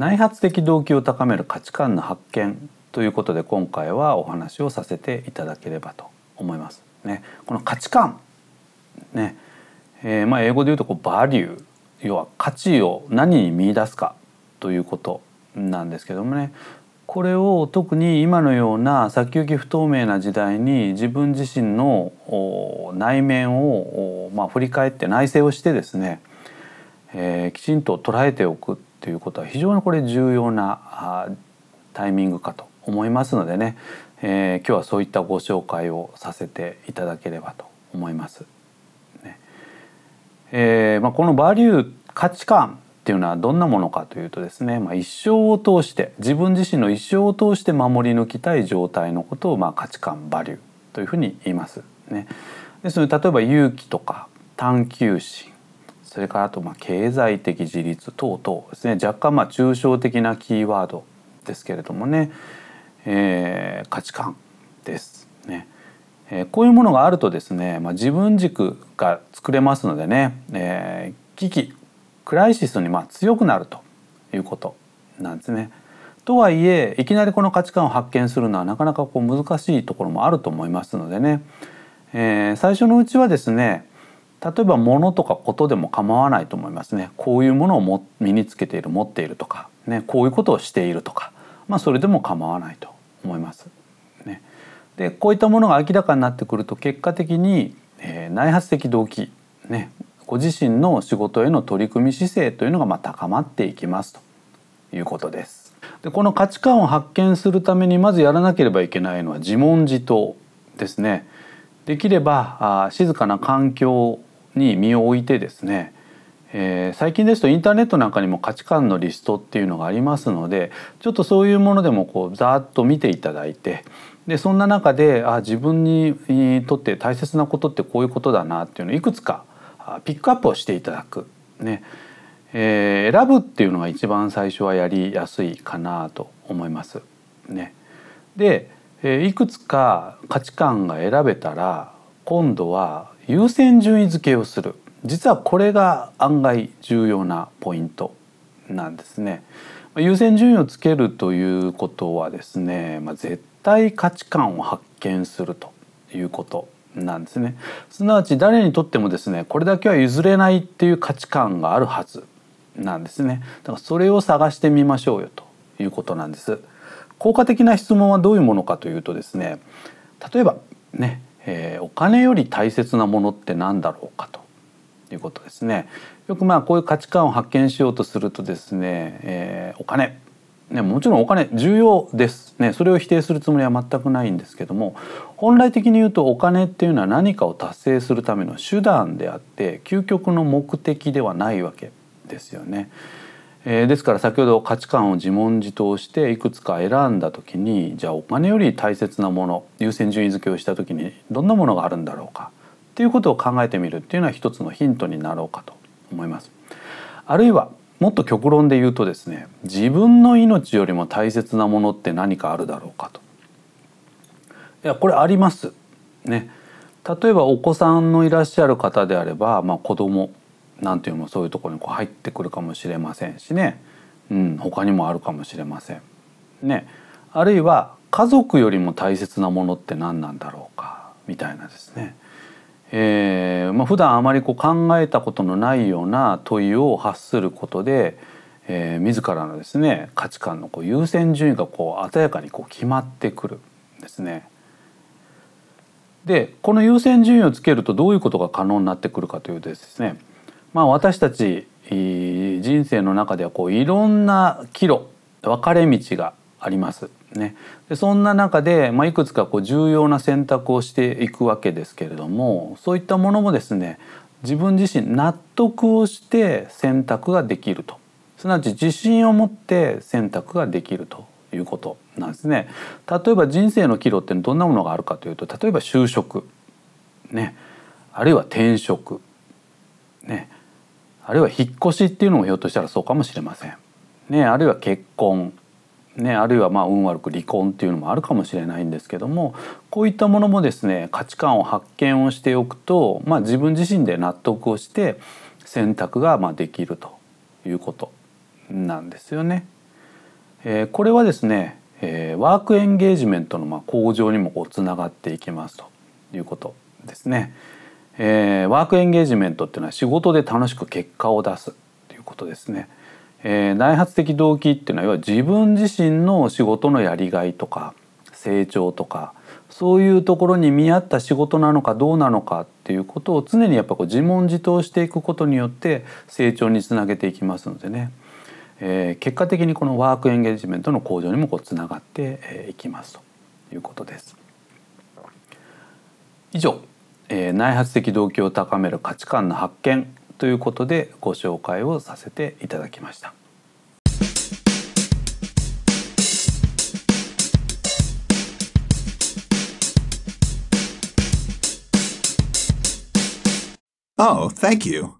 内発的動機を高める価値観の発見ということで、今回はお話をさせていただければと思いますね。この価値観ね、英語で言うとバリュー、要は価値を何に見出すかということなんですけどもね、これを特に今のような先行き不透明な時代に自分自身の内面を振り返って内省をしてですね、きちんと捉えておくということは非常にこれ重要なタイミングかと思いますのでね、今日はそういったご紹介をさせていただければと思います。ね、このバリュー、価値観っていうのはどんなものかというとですね、一生を通して自分自身の一生を通して守り抜きたい状態のことを価値観、バリューというふうに言いますね。ですので、例えば勇気とか探求心、それからあと経済的自立等々ですね、若干抽象的なキーワードですけれどもね、価値観ですね。こういうものがあるとですね、自分軸が作れますのでね、クライシスに強くなるということなんですね。とはいえ、いきなりこの価値観を発見するのはなかなか難しいところもあると思いますのでね、最初のうちはですね、例えば物とかことでも構わないと思いますね。こういうものを身につけている、持っているとか、ね、こういうことをしているとか、それでも構わないと思います、ね。で、こういったものが明らかになってくると、結果的に、内発的動機ね、ご自身の仕事への取り組み姿勢というのが高まっていきますということです。で、この価値観を発見するためにまずやらなければいけないのは自問自答ですね。できれば静かな環境に身を置いてですね、最近ですとインターネットなんかにも価値観のリストっていうのがありますので、ちょっとそういうものでもざーっと見ていただいて、でそんな中で自分にとって大切なことってこういうことだなっていうのをいくつかピックアップをしていただく、ね、選ぶっていうのが一番最初はやりやすいかなと思います、ね。で、いくつか価値観が選べたら、今度は優先順位付けをする。実はこれが案外重要なポイントなんですね。優先順位をつけるということはですね、絶対価値観を発見するということなんですね。すなわち誰にとってもですね、これだけは譲れないっていう価値観があるはずなんですね。だからそれを探してみましょうよということなんです。効果的な質問はどういうものかというとですね、例えばね、お金より大切なものって何だろうかということですね。よくこういう価値観を発見しようとするとですね、お金ね、もちろんお金重要ですね、それを否定するつもりは全くないんですけども、本来的に言うとお金っていうのは何かを達成するための手段であって、究極の目的ではないわけですよね。ですから先ほど価値観を自問自答していくつか選んだ時に、じゃあお金より大切なもの、優先順位付けをした時にどんなものがあるんだろうかっていうことを考えてみるっていうのは一つのヒントになろうかと思います。あるいはもっと極論で言うとですね、自分の命よりも大切なものって何かあるだろうかと。いや、これありますね。例えばお子さんのいらっしゃる方であれば、子供なんていうのもそういうところに入ってくるかもしれませんしね、他にもあるかもしれませんね。あるいは家族よりも大切なものって何なんだろうかみたいなですね、普段あまり考えたことのないような問いを発することで、自らのですね、価値観の優先順位が鮮やかに決まってくるんですね。で、この優先順位をつけるとどういうことが可能になってくるかというとですね、私たち人生の中ではいろんな分かれ道がありますね。で、そんな中で、いくつか重要な選択をしていくわけですけれども、そういったものもですね、自分自身納得をして選択ができると、すなわち自信を持って選択ができるということなんですね。例えば人生の岐路ってどんなものがあるかというと、例えば就職ね、あるいは転職ね、あるいは引っ越しっていうのもひょっとしたらそうかもしれませんね。あるいは結婚ね、あるいは運悪く離婚っていうのもあるかもしれないんですけども、こういったものもですね、価値観を発見をしておくと、自分自身で納得をして選択ができるということなんですよね。これはですね、ワークエンゲージメントの向上にもつながっていきますということですね。ワークエンゲージメントっていうのは仕事で楽しく結果を出すということですね。内発的動機っていうのは要は自分自身の仕事のやりがいとか成長とかそういうところに見合った仕事なのかどうなのかっていうことを常にやっぱり自問自答していくことによって成長につなげていきますのでね、結果的にこのワークエンゲージメントの向上にもつながっていきますということです。以上、内発的動機を高める価値観の発見ということでご紹介をさせていただきました。Oh, thank you.